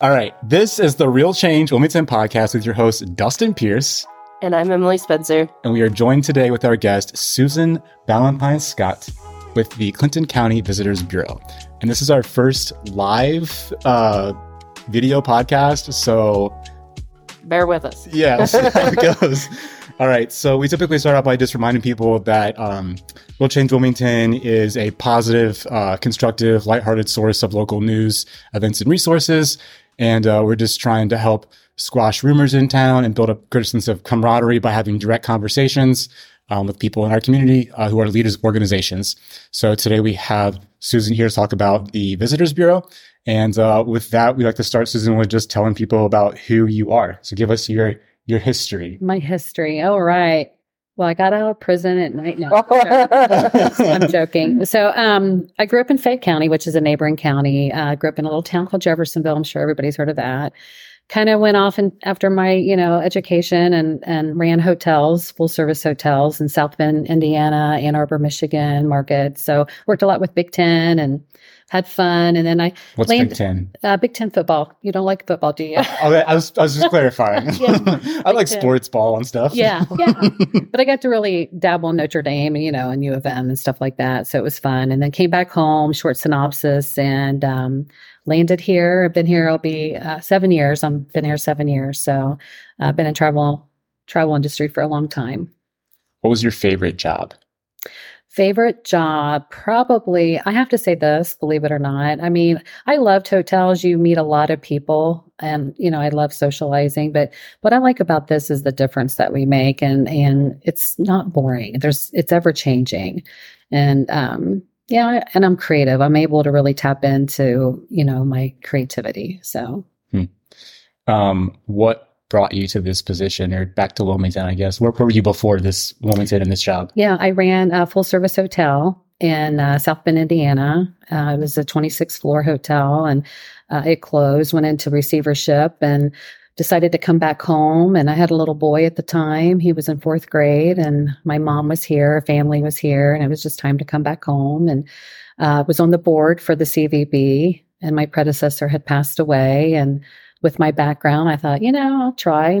All right. This is the Real Change Wilmington podcast with your host, Dustin Pierce. And I'm Emily Spencer. And we are joined today with our guest, Susan Valentine-Scott with the Clinton County Visitors Bureau. And this is our first live video podcast, so bear with us. Yeah, let's see how it goes. All right. So we typically start out by just reminding people that Real Change Wilmington is a positive, constructive, lighthearted source of local news, events, and resources. And we're just trying to help squash rumors in town and build up good sense of camaraderie by having direct conversations with people in our community who are leaders of organizations. So today we have Susan here to talk about the Visitors Bureau. And with that, we'd like to start, Susan, with just telling people about who you are. So give us your history. My history. All right. Well, I got out of prison at night. No, I'm joking. So I grew up in Fayette County, which is a neighboring county. I grew up in a little town called Jeffersonville. I'm sure everybody's heard of that. Kind of went off and after my, education and ran hotels, full service hotels in South Bend, Indiana, Ann Arbor, Michigan market. So worked a lot with Big Ten and had fun. And then I What's Big Ten? Big Ten football. You don't like football, do you? I was just clarifying. I like sports ball and stuff. Yeah. But I got to really dabble in Notre Dame and, and U of M and stuff like that. So it was fun. And then came back home, short synopsis, and landed here. I've been here, it'll be 7 years. I've been here 7 years. So I've been in travel industry for a long time. What was your favorite job? Favorite job? Probably, I have to say this, believe it or not. I mean, I loved hotels. You meet a lot of people and, I love socializing, but what I like about this is the difference that we make and it's not boring. It's ever changing. And, yeah, and I'm creative. I'm able to really tap into, my creativity. So, what brought you to this position or back to Wilmington, I guess? Where were you before this Wilmington and this job? Yeah, I ran a full service hotel in South Bend, Indiana. It was a 26 floor hotel and it closed, went into receivership and decided to come back home. And I had a little boy at the time. He was in fourth grade and my mom was here, her family was here, and it was just time to come back home. And was on the board for the CVB and my predecessor had passed away. And with my background, I thought, I'll try.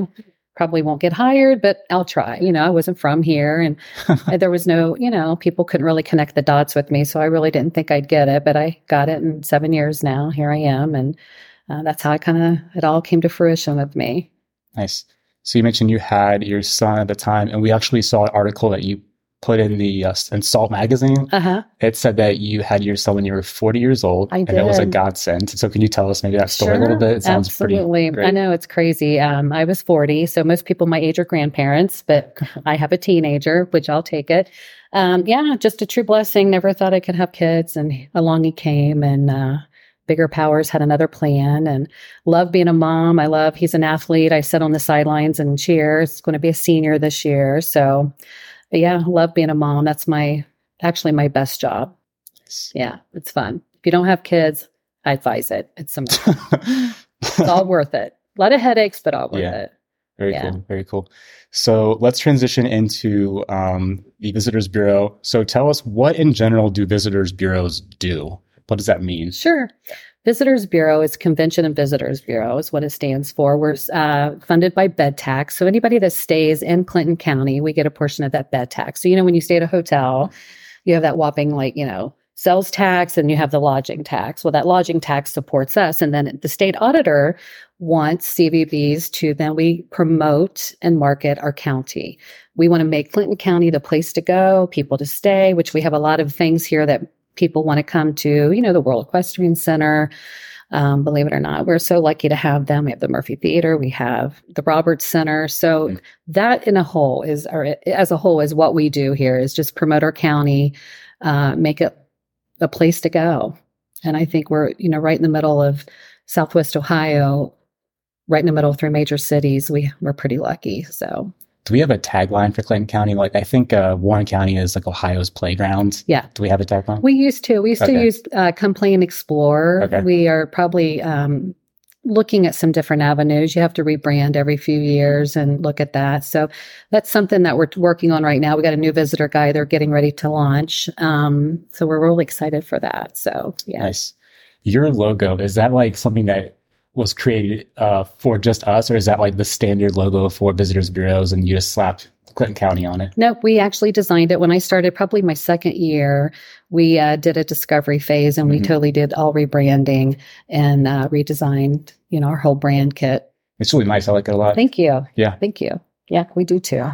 Probably won't get hired, but I'll try. I wasn't from here and there was no, people couldn't really connect the dots with me. So I really didn't think I'd get it, but I got it in 7 years now. Here I am. And that's how it all came to fruition with me. Nice. So you mentioned you had your son at the time, and we actually saw an article that you put in the in Salt magazine. It said that you had your son when you were 40 years old. I did. And it was a godsend. So can you tell us maybe that story a little bit? It sounds absolutely. Pretty great. I know, it's crazy. I was 40, so most people my age are grandparents, but I have a teenager, which I'll take it. Just a true blessing. Never thought I could have kids, and along he came, and bigger powers had another plan, and love being a mom. He's an athlete. I sit on the sidelines and cheer. He's going to be a senior this year, so yeah, love being a mom. That's my best job. Yeah, it's fun. If you don't have kids, I advise it. It's all worth it. A lot of headaches, but all worth it. Very cool. Very cool. So let's transition into the Visitors Bureau. So tell us, what in general do Visitors Bureaus do? What does that mean? Sure. Visitors Bureau is Convention and Visitors Bureau is what it stands for. We're funded by bed tax. So anybody that stays in Clinton County, we get a portion of that bed tax. So, when you stay at a hotel, you have that whopping sales tax and you have the lodging tax. Well, that lodging tax supports us. And then the state auditor wants CVBs to then we promote and market our county. We want to make Clinton County the place to go, people to stay, which we have a lot of things here that people want to come to, the World Equestrian Center. Believe it or not, we're so lucky to have them. We have the Murphy Theater. We have the Roberts Center. So that in a whole is what we do here is just promote our county, make it a place to go. And I think we're, right in the middle of Southwest Ohio, right in the middle of three major cities. We're pretty lucky. So do we have a tagline for Clinton County? I think Warren County is Ohio's playground. Yeah. Do we have a tagline? We used to. We used to use Come Play and Explore. Okay. We are probably looking at some different avenues. You have to rebrand every few years and look at that. So that's something that we're working on right now. We got a new visitor guide they're getting ready to launch. So we're really excited for that. So, yeah. Nice. Your logo, is that something that was created for just us, or is that like the standard logo for visitors bureaus and you just slapped Clinton County on it? Nope, we actually designed it. When I started probably my second year, we did a discovery phase and we totally did all rebranding and redesigned, you know, our whole brand kit. It's really nice. I like it a lot. Thank you. Yeah. Thank you. Yeah, we do too.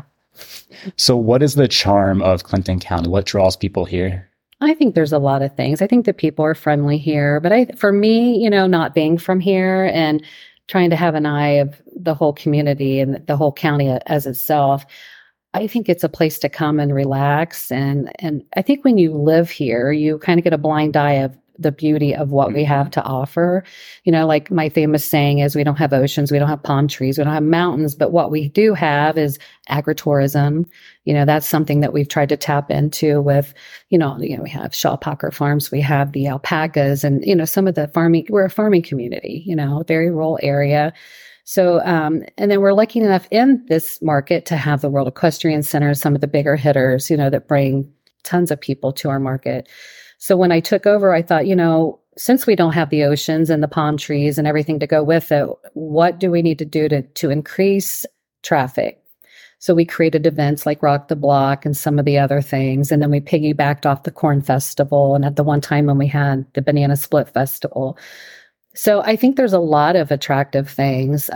So what is the charm of Clinton County? What draws people here? I think there's a lot of things. I think the people are friendly here, but for me, you know, not being from here and trying to have an eye of the whole community and the whole county as itself, I think it's a place to come and relax. And I think when you live here, you kind of get a blind eye of the beauty of what we have to offer. You know, like my famous saying is, we don't have oceans, we don't have palm trees, we don't have mountains, but what we do have is agritourism. You know, that's something that we've tried to tap into with, you know, we have Shaw Pocket Farms, we have the alpacas and, you know, some of the farming. We're a farming community, you know, very rural area. So, and then we're lucky enough in this market to have the World Equestrian Center, some of the bigger hitters, you know, that bring tons of people to our market. So when I took over, I thought, you know, since we don't have the oceans and the palm trees and everything to go with it, what do we need to do to increase traffic? So we created events like Rock the Block and some of the other things. And then we piggybacked off the Corn Festival. And at the one time when we had the Banana Split Festival. So I think there's a lot of attractive things.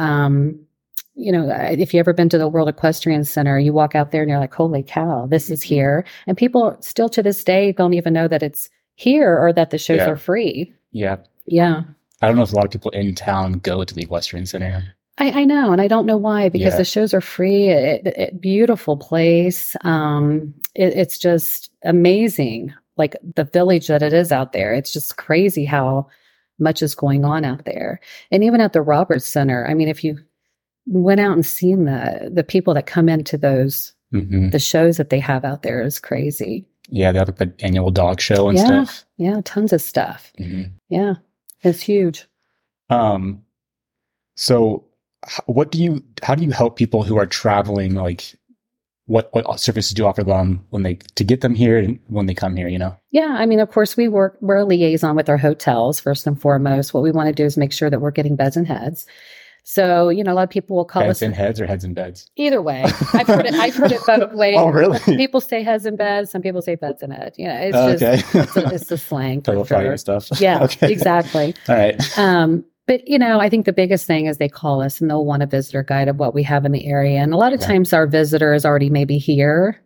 You know, if you've ever been to the World Equestrian Center, you walk out there and you're like, holy cow, this is here. And people still to this day don't even know that it's here or that the shows are free. Yeah. Yeah. I don't know if a lot of people in town go to the Equestrian Center. I know. And I don't know why, because the shows are free. It beautiful place. It's just amazing. Like the village that it is out there. It's just crazy how much is going on out there. And even at the Roberts Center, I mean, if you went out and seen the people that come into those, the shows that they have out there is crazy. Yeah, they have like the annual dog show and stuff. Yeah, tons of stuff. Yeah, it's huge. So how do you help people who are traveling? Like what services do you offer them to get them here and when they come here, you know? Yeah, I mean, of course we're a liaison with our hotels first and foremost. What we want to do is make sure that we're getting beds and heads. So, you know, a lot of people will call us... Heads and heads or heads and beds? Either way. I've heard it both ways. Oh, really? Some people say heads and beds. Some people say beds and head. You know, it's just... it's the slang. Total fire stuff. Yeah, okay. Exactly. All right. But, you know, I think the biggest thing is they call us and they'll want a visitor guide of what we have in the area. And a lot of times our visitor is already maybe here,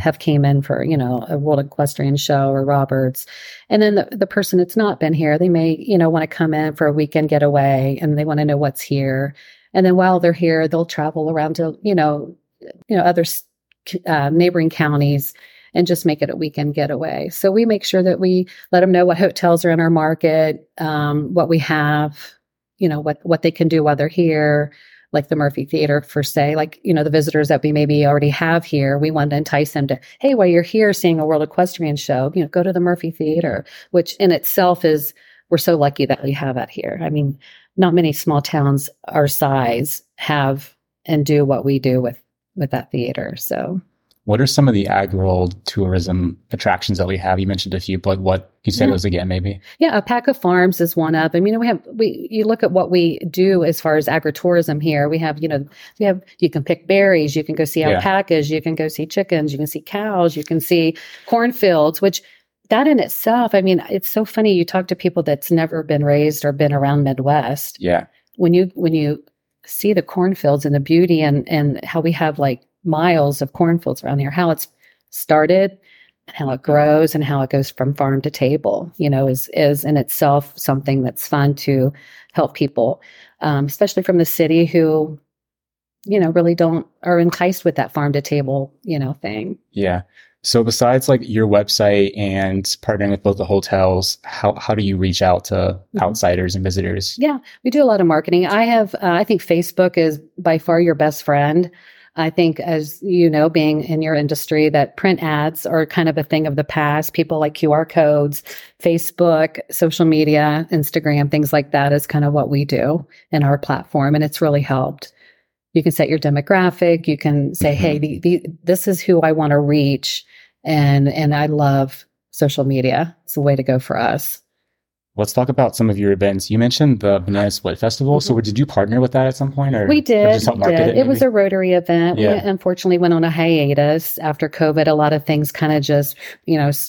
have came in for, you know, a World Equestrian show or Roberts. And then the person that's not been here, they may, you know, want to come in for a weekend getaway and they want to know what's here. And then while they're here, they'll travel around to, you know, other neighboring counties and just make it a weekend getaway. So we make sure that we let them know what hotels are in our market, what we have, you know, what they can do while they're here, like the Murphy Theater for say, like, you know, the visitors that we maybe already have here, we want to entice them to, hey, while you're here seeing a World Equestrian show, you know, go to the Murphy Theater, which in itself is, we're so lucky that we have that here. I mean, not many small towns our size have and do what we do with that theater, so. What are some of the agri-rural tourism attractions that we have? You mentioned a few, but what you said those again, maybe? Yeah, Alpaca Farms is one up. I mean, you look at what we do as far as agritourism here. We have, you know, you can pick berries, you can go see alpacas, you can go see chickens, you can see cows, you can see cornfields, which that in itself, I mean, it's so funny. You talk to people that's never been raised or been around Midwest. Yeah. When you see the cornfields and the beauty and how we have like miles of cornfields around here, how it's started and how it grows and how it goes from farm to table, you know, is in itself something that's fun to help people, especially from the city who, you know, really are enticed with that farm to table, you know, thing. Yeah. So besides like your website and partnering with both the hotels, how do you reach out to outsiders and visitors? Yeah, we do a lot of marketing. I think Facebook is by far your best friend. I think, as you know, being in your industry, that print ads are kind of a thing of the past. People like QR codes, Facebook, social media, Instagram, things like that is kind of what we do in our platform. And it's really helped. You can set your demographic. You can say, hey, this is who I want to reach. And I love social media. It's the way to go for us. Let's talk about some of your events. You mentioned the Banana Split Festival. Mm-hmm. So did you partner with that at some point? Or We did. It was a Rotary event. Yeah. We unfortunately went on a hiatus after COVID. A lot of things kind of just,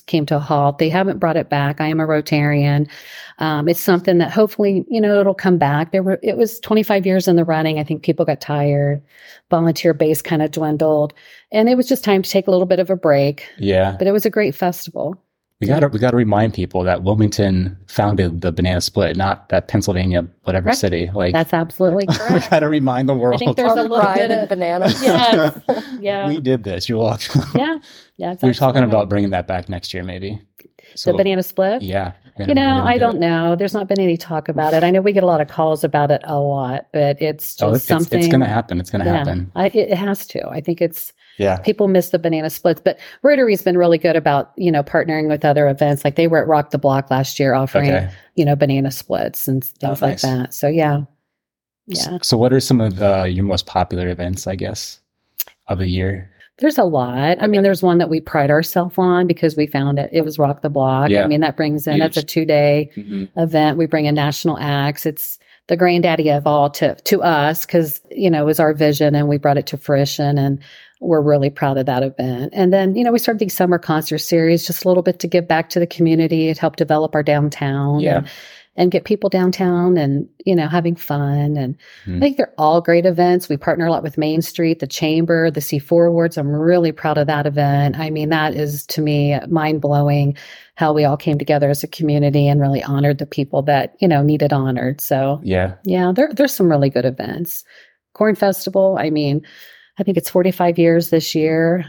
came to a halt. They haven't brought it back. I am a Rotarian. It's something that hopefully, it'll come back. It was 25 years in the running. I think people got tired. Volunteer base kind of dwindled. And it was just time to take a little bit of a break. Yeah. But it was a great festival. We gotta remind people that Wilmington founded the Banana Split, not that Pennsylvania whatever correct. City. Like that's absolutely correct. We gotta remind the world. I think there's a little bit of bananas. Yes. Yeah, we did this. You're welcome. Yeah. We're talking about bringing that back next year, maybe. So, the Banana Split. Yeah. I don't know. There's not been any talk about it. I know we get a lot of calls about it a lot, but it's just something. It's gonna happen. It has to. I think it's. Yeah. People miss the Banana Splits, but Rotary's been really good about, partnering with other events. Like they were at Rock the Block last year offering, Banana Splits and things like that. So, yeah. So what are some of your most popular events, I guess, of the year? There's a lot. I mean, there's one that we pride ourselves on because we found it. It was Rock the Block. Yeah. I mean, that brings in, that's a 2-day event. We bring in national acts. It's the granddaddy of all to us because, it was our vision and we brought it to fruition and we're really proud of that event. And then, we started the summer concert series just a little bit to give back to the community. It helped develop our downtown and get people downtown and, having fun. And I think they're all great events. We partner a lot with Main Street, the Chamber, the C4 Awards. I'm really proud of that event. I mean, that is, to me, mind-blowing how we all came together as a community and really honored the people that, needed honored. So, there's some really good events. Corn Festival, I think it's 45 years this year.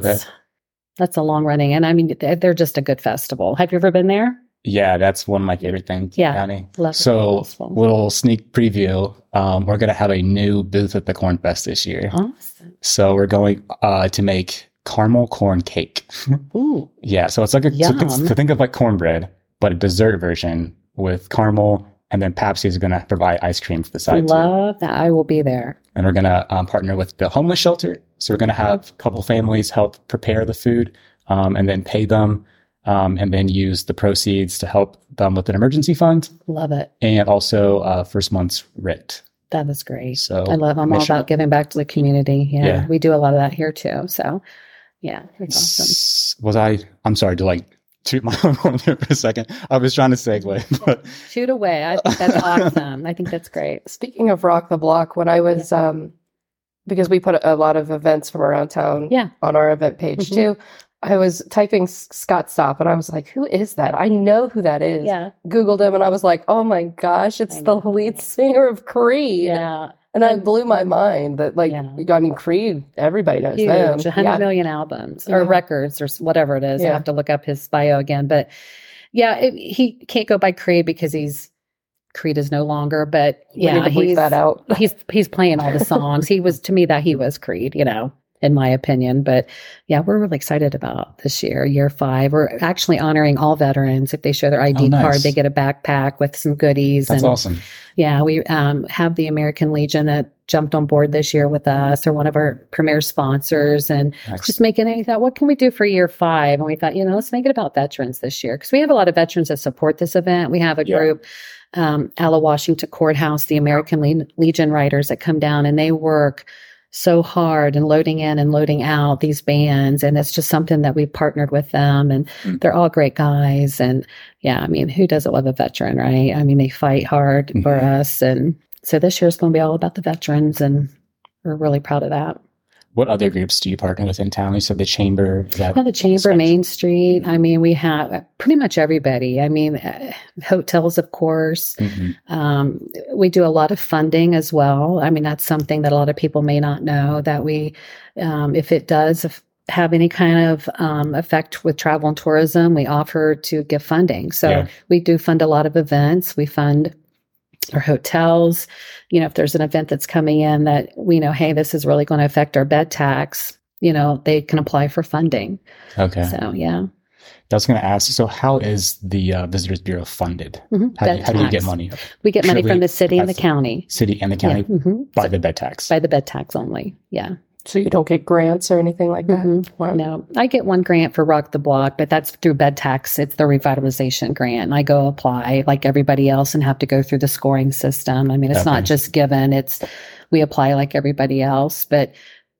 That's a long running. And they're just a good festival. Have you ever been there? Yeah, that's one of my favorite things. Yeah, love so we'll sneak preview. We're going to have a new booth at the Corn Fest this year. Awesome. So we're going to make caramel corn cake. Ooh. Yeah, so it's like to think of like cornbread, but a dessert version with caramel. And then Pepsi is going to provide ice cream for the side. I love that. I will be there. And we're going to partner with the homeless shelter. So we're going to have a couple families help prepare the food and then pay them and then use the proceeds to help them with an emergency fund. Love it. And also first month's rent. That is great. So I'm all about giving back to the community. Yeah. We do a lot of that here too. So yeah, it's awesome. I'm sorry to toot my own horn there for a second. I was trying to segue. But. Shoot away. I think that's awesome. I think that's great. Speaking of Rock the Block, when I was, because we put a lot of events from around town on our event page too, I was typing Scott Stop and I was like, who is that? I know who that is. Yeah. Googled him and I was like, oh my gosh, it's the lead singer of Creed. Yeah. And that blew my mind that, Creed, everybody knows them. Huge, 100 million albums or records or whatever it is. I have to look up his bio again. But, he can't go by Creed because Creed is no longer. But, he's that out. He's playing all the songs. He was Creed, in my opinion. But, we're really excited about this year, year 5. We're actually honoring all veterans. If they show their ID card, they get a backpack with some goodies. That's awesome. Yeah, we have the American Legion that jumped on board this year with us, or one of our premier sponsors, and just making it. We thought, what can we do for year 5? And we thought, let's make it about veterans this year because we have a lot of veterans that support this event. We have a group, Alawashing to Courthouse, the American Legion writers that come down and they work so hard and loading in and loading out these bands. And it's just something that we partnered with them and they're all great guys. And who doesn't love a veteran, right? They fight hard for us. And so this year's going to be all about the veterans and we're really proud of that. What other groups do you partner with in town? You said the Chamber. The Chamber, Main Street. We have pretty much everybody. Hotels, of course. We do a lot of funding as well. That's something that a lot of people may not know that we, if it does have any kind of effect with travel and tourism, we offer to give funding. So we do fund a lot of events. We fund our hotels, if there's an event that's coming in that we know, hey, this is really going to affect our bed tax, they can apply for funding. Okay. So, I was going to ask, so how is the Visitors Bureau funded? How do you get money? We get money from the city and the county. By the bed tax. By the bed tax only, So you don't get grants or anything like that? Mm-hmm. Wow. No, I get one grant for Rock the Block, but that's through BEDTAX. It's the revitalization grant. And I go apply like everybody else and have to go through the scoring system. I mean, it's not just given. It's we apply like everybody else, but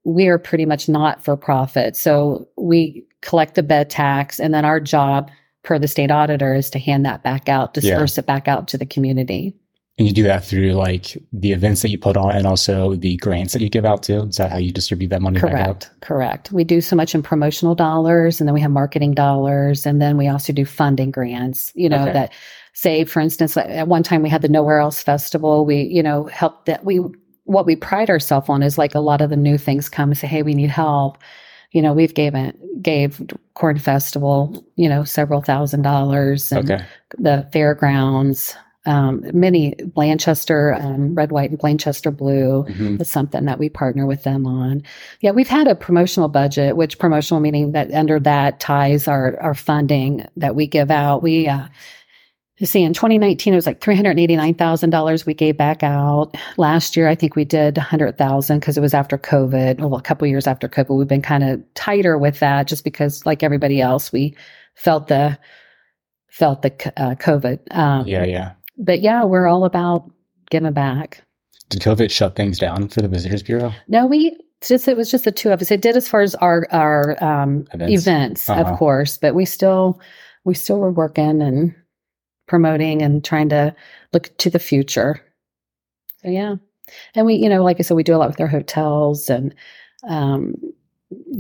we are pretty much not for profit. So we collect the BEDTAX, and then our job per the state auditor is to hand that back out, disperse it back out to the community. And you do that through like the events that you put on and also the grants that you give out too? Is that how you distribute that money back out? Correct. We do so much in promotional dollars, and then we have marketing dollars, and then we also do funding grants, you know, that say, for instance, at one time we had the Nowhere Else Festival. We, you know, helped that we, what we pride ourselves on is like a lot of the new things come and say, hey, we need help. You know, we've gave Corn Festival, you know, several $1,000s and the fairgrounds. Many Blanchester, Red, White, and Blanchester Blue is something that we partner with them on. Yeah, we've had a promotional budget, which promotional meaning that under that ties our funding that we give out. We, see, in 2019, it was like $389,000 we gave back out. Last year, I think we did $100,000 because it was after COVID. Well, a couple years after COVID, we've been kind of tighter with that just because, like everybody else, we felt the COVID. But yeah, we're all about giving back. Did COVID shut things down for the Visitors Bureau? No, it was just the two of us. It did as far as our events of course, but we still were working and promoting and trying to look to the future. So yeah, and we, you know, like I said, we do a lot with our hotels and.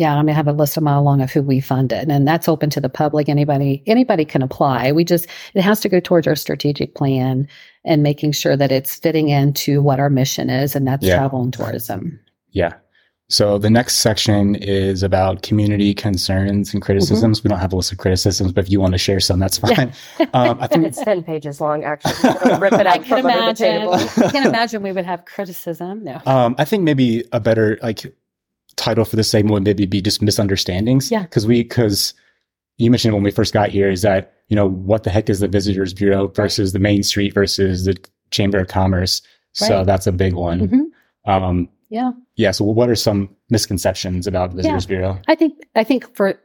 I have a list a mile long of who we funded, and that's open to the public. Anybody can apply. We just, it has to go towards our strategic plan and making sure that it's fitting into what our mission is, and that's travel and tourism. Yeah. So the next section is about community concerns and criticisms. Mm-hmm. We don't have a list of criticisms, but if you want to share some, that's fine. I think it's 10 pages long, actually. Rip it out from under the table. I can imagine we would have criticism. No. I think maybe a better, like, title for the segment would maybe be just misunderstandings. Yeah. Because you mentioned when we first got here is that, you know, what the heck is the Visitors Bureau versus the Main Street versus the Chamber of Commerce? Right. So that's a big one. Mm-hmm. So what are some misconceptions about the Visitors Bureau? I think for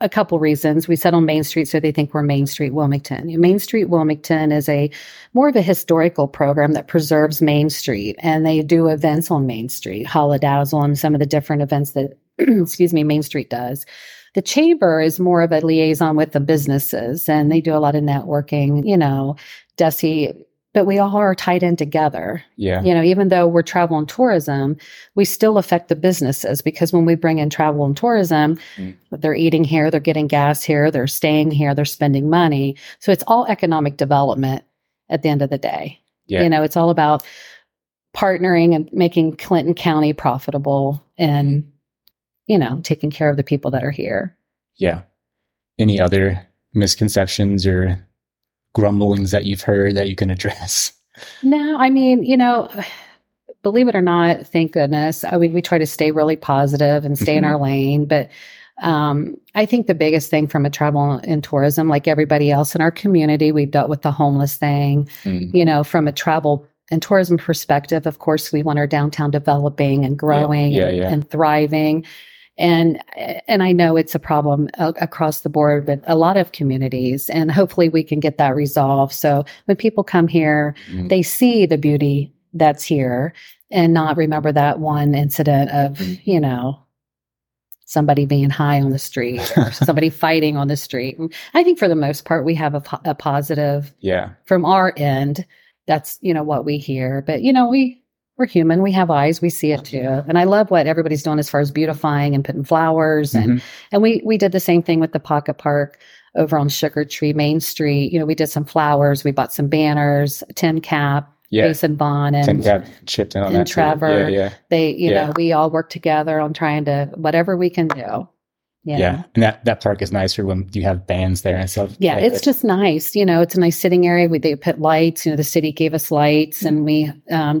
a couple reasons, we settle Main Street, so they think we're Main Street Wilmington. Main Street Wilmington is a more of a historical program that preserves Main Street, and they do events on Main Street, Holodazzle, and some of the different events that, Main Street does. The Chamber is more of a liaison with the businesses, and they do a lot of networking, you know, but we all are tied in together. Yeah. You know, even though we're travel and tourism, we still affect the businesses, because when we bring in travel and tourism, they're eating here, they're getting gas here, they're staying here, they're spending money. So it's all economic development at the end of the day. Yeah. You know, it's all about partnering and making Clinton County profitable and, you know, taking care of the people that are here. Yeah. Any other misconceptions or grumblings that you've heard that you can address? No, I mean, you know, believe it or not, thank goodness. I mean, we try to stay really positive and stay in our lane. But I think the biggest thing from a travel and tourism, like everybody else in our community, we've dealt with the homeless thing. You know, from a travel and tourism perspective, of course, we want our downtown developing and growing and thriving. And I know it's a problem across the board with a lot of communities, and hopefully we can get that resolved. So when people come here, they see the beauty that's here and not remember that one incident of, you know, somebody being high on the street or somebody fighting on the street. I think for the most part, we have a positive from our end. That's, you know, what we hear, but you know, we're human. We have eyes. We see it too. And I love what everybody's doing as far as beautifying and putting flowers. And we did the same thing with the Pocket Park over on Sugar Tree, Main Street. You know, we did some flowers. We bought some banners, Tim Cap, Jason Bond, and Tim Cap chipped in on that Trevor. They, you know, we all work together on trying to whatever we can do. Yeah. And that park is nicer when you have bands there and stuff. Yeah, like it's just nice. You know, it's a nice sitting area. They put lights. You know, the city gave us lights, and we,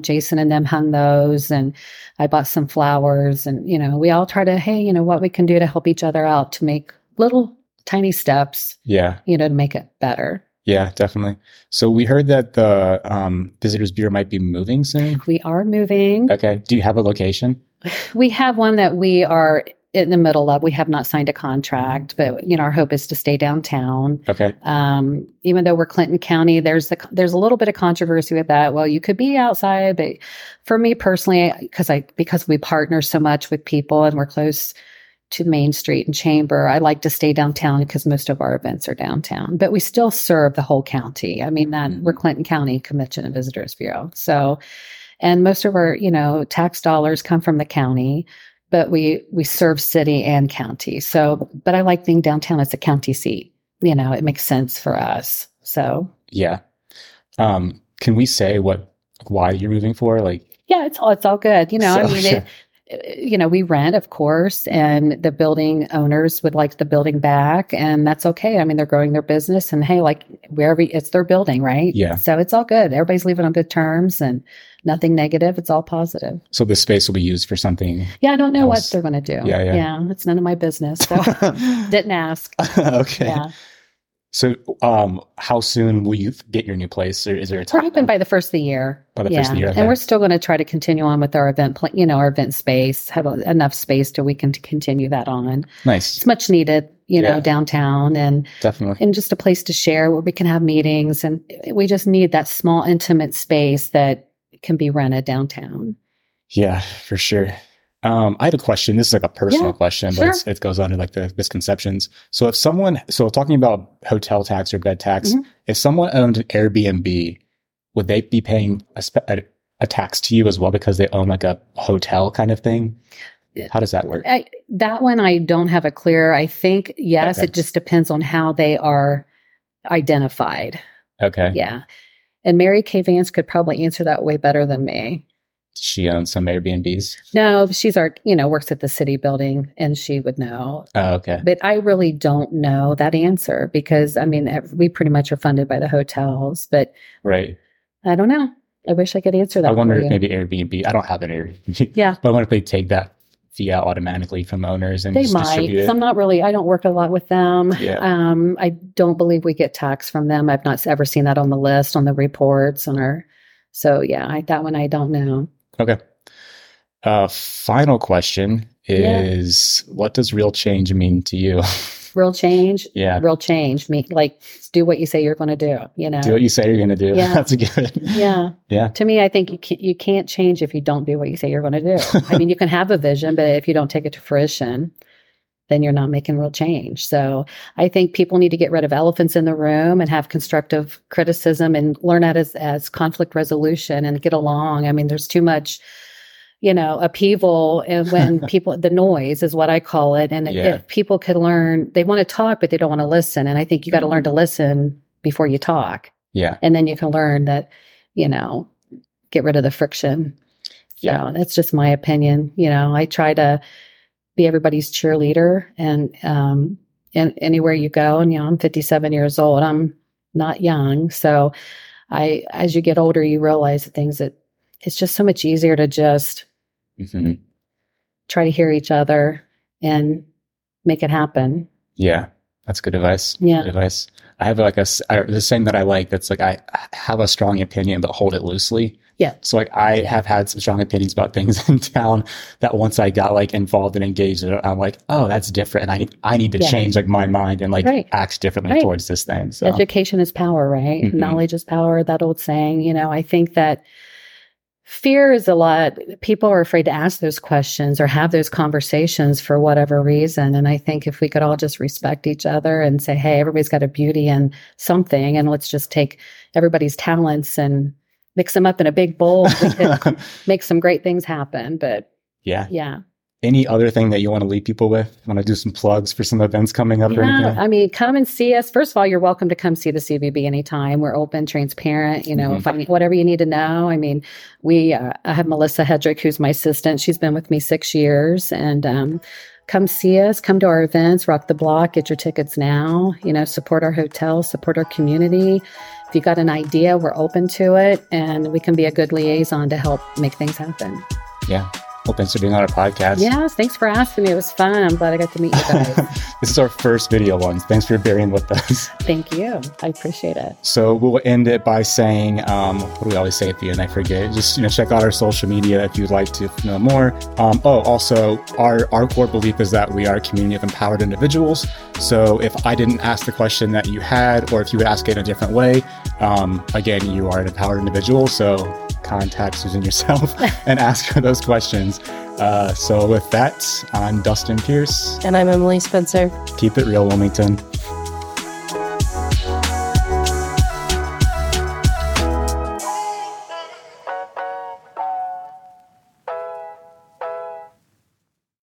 Jason and them hung those, and I bought some flowers, and, you know, we all try to, hey, you know, what we can do to help each other out to make little tiny steps. Yeah. You know, to make it better. Yeah, definitely. So we heard that the Visitors Bureau might be moving soon. We are moving. Okay. Do you have a location? We have one that we are in the middle of. We have not signed a contract, but our hope is to stay downtown. Okay. Even though we're Clinton County, there's a little bit of controversy with that. Well, you could be outside, but for me personally, because we partner so much with people and we're close to Main Street and Chamber, I like to stay downtown because most of our events are downtown, but we still serve the whole county. We're Clinton County Convention and Visitors Bureau. So, and most of our, tax dollars come from the county, but we serve city and county. So, but I like being downtown as a county seat, it makes sense for us. So, yeah. Can we say why you're moving for? Yeah, it's all good. We rent, of course, and the building owners would like the building back, and that's okay. They're growing their business, and hey, wherever it's their building, right? Yeah. So it's all good. Everybody's leaving on good terms and nothing negative. It's all positive. So the space will be used for something. Yeah. I don't know else. What they're going to do. Yeah. Yeah. It's none of my business. So didn't ask. Okay. Yeah. So, how soon will you get your new place? Or is there a time? We're hoping by the first of the year. By the first of the year. Okay. And we're still going to try to continue on with our event, our event space, have enough space till we can continue that on. Nice. It's much needed, downtown, and definitely, and just a place to share where we can have meetings. And we just need that small, intimate space that can be rented downtown. Yeah, for sure. I had a question. This is a personal question, but sure. It goes under the misconceptions. So if someone, talking about hotel tax or bed tax, mm-hmm. if someone owned an Airbnb, would they be paying a tax to you as well because they own a hotel kind of thing? How does that work? That one I don't have a clear. I think, yes, okay. It just depends on how they are identified. Okay. Yeah. And Mary Kay Vance could probably answer that way better than me. She owns some Airbnbs? No, she's our, works at the city building, and she would know. Oh, okay. But I really don't know that answer because, we pretty much are funded by the hotels, but. Right. I don't know. I wish I could answer that. I wonder if maybe Airbnb, I don't have an Airbnb. Yeah. But I wonder if they take that fee out automatically from owners and they might. I'm not really, I don't work a lot with them. Yeah. I don't believe we get tax from them. I've not ever seen that on the list, on the reports, so yeah, that one I don't know. Okay. Final question is, what does real change mean to you? Real change? Yeah. Real change mean do what you say you're going to do, Do what you say you're going to do. Yeah. That's a good. Yeah. Yeah. To me, I think you can't change if you don't do what you say you're going to do. You can have a vision, but if you don't take it to fruition, then you're not making real change. So I think people need to get rid of elephants in the room and have constructive criticism and learn that as conflict resolution and get along. There's too much, upheaval when people, the noise is what I call it. And if people could learn, they want to talk, but they don't want to listen. And I think you got to learn to listen before you talk. Yeah. And then you can learn that, get rid of the friction. Yeah. So that's just my opinion. I try to be everybody's cheerleader, and anywhere you go. And I'm 57 years old. I'm not young, so as you get older, you realize things that it's just so much easier to just mm-hmm. try to hear each other and make it happen. Yeah, that's good advice. Yeah, good advice. I have the saying that I like. That's I have a strong opinion, but hold it loosely. Yeah. So I have had some strong opinions about things in town that once I got involved and engaged in it, I'm oh, that's different. And I need to change my mind and act differently towards this thing. So education is power, right? Mm-hmm. Knowledge is power. That old saying, I think that fear is a lot. People are afraid to ask those questions or have those conversations for whatever reason. And I think if we could all just respect each other and say, hey, everybody's got a beauty in something, and let's just take everybody's talents and mix them up in a big bowl, make some great things happen. But yeah. Any other thing that you want to leave people with? Want to do some plugs for some events coming up or anything? Come and see us. First of all, you're welcome to come see the CVB anytime. We're open, transparent, mm-hmm. Whatever you need to know. I have Melissa Hedrick, who's my assistant. She's been with me 6 years, and come see us, come to our events, Rock the Block, get your tickets now, support our hotel, support our community. If you got an idea, we're open to it, and we can be a good liaison to help make things happen. Yeah. Well, thanks for being on our podcast. Yes, thanks for asking me. It was fun. I'm glad I got to meet you guys. This is our first video one. Thanks for bearing with us. Thank you. I appreciate it. So we'll end it by saying, what do we always say at the end? I forget. Just, check out our social media if you'd like to know more. Also, our core belief is that we are a community of empowered individuals. So if I didn't ask the question that you had, or if you would ask it in a different way, again, you are an empowered individual. So contact Susan yourself and ask her those questions. So with that, I'm Dustin Pierce. And I'm Emily Spencer. Keep it real, Wilmington.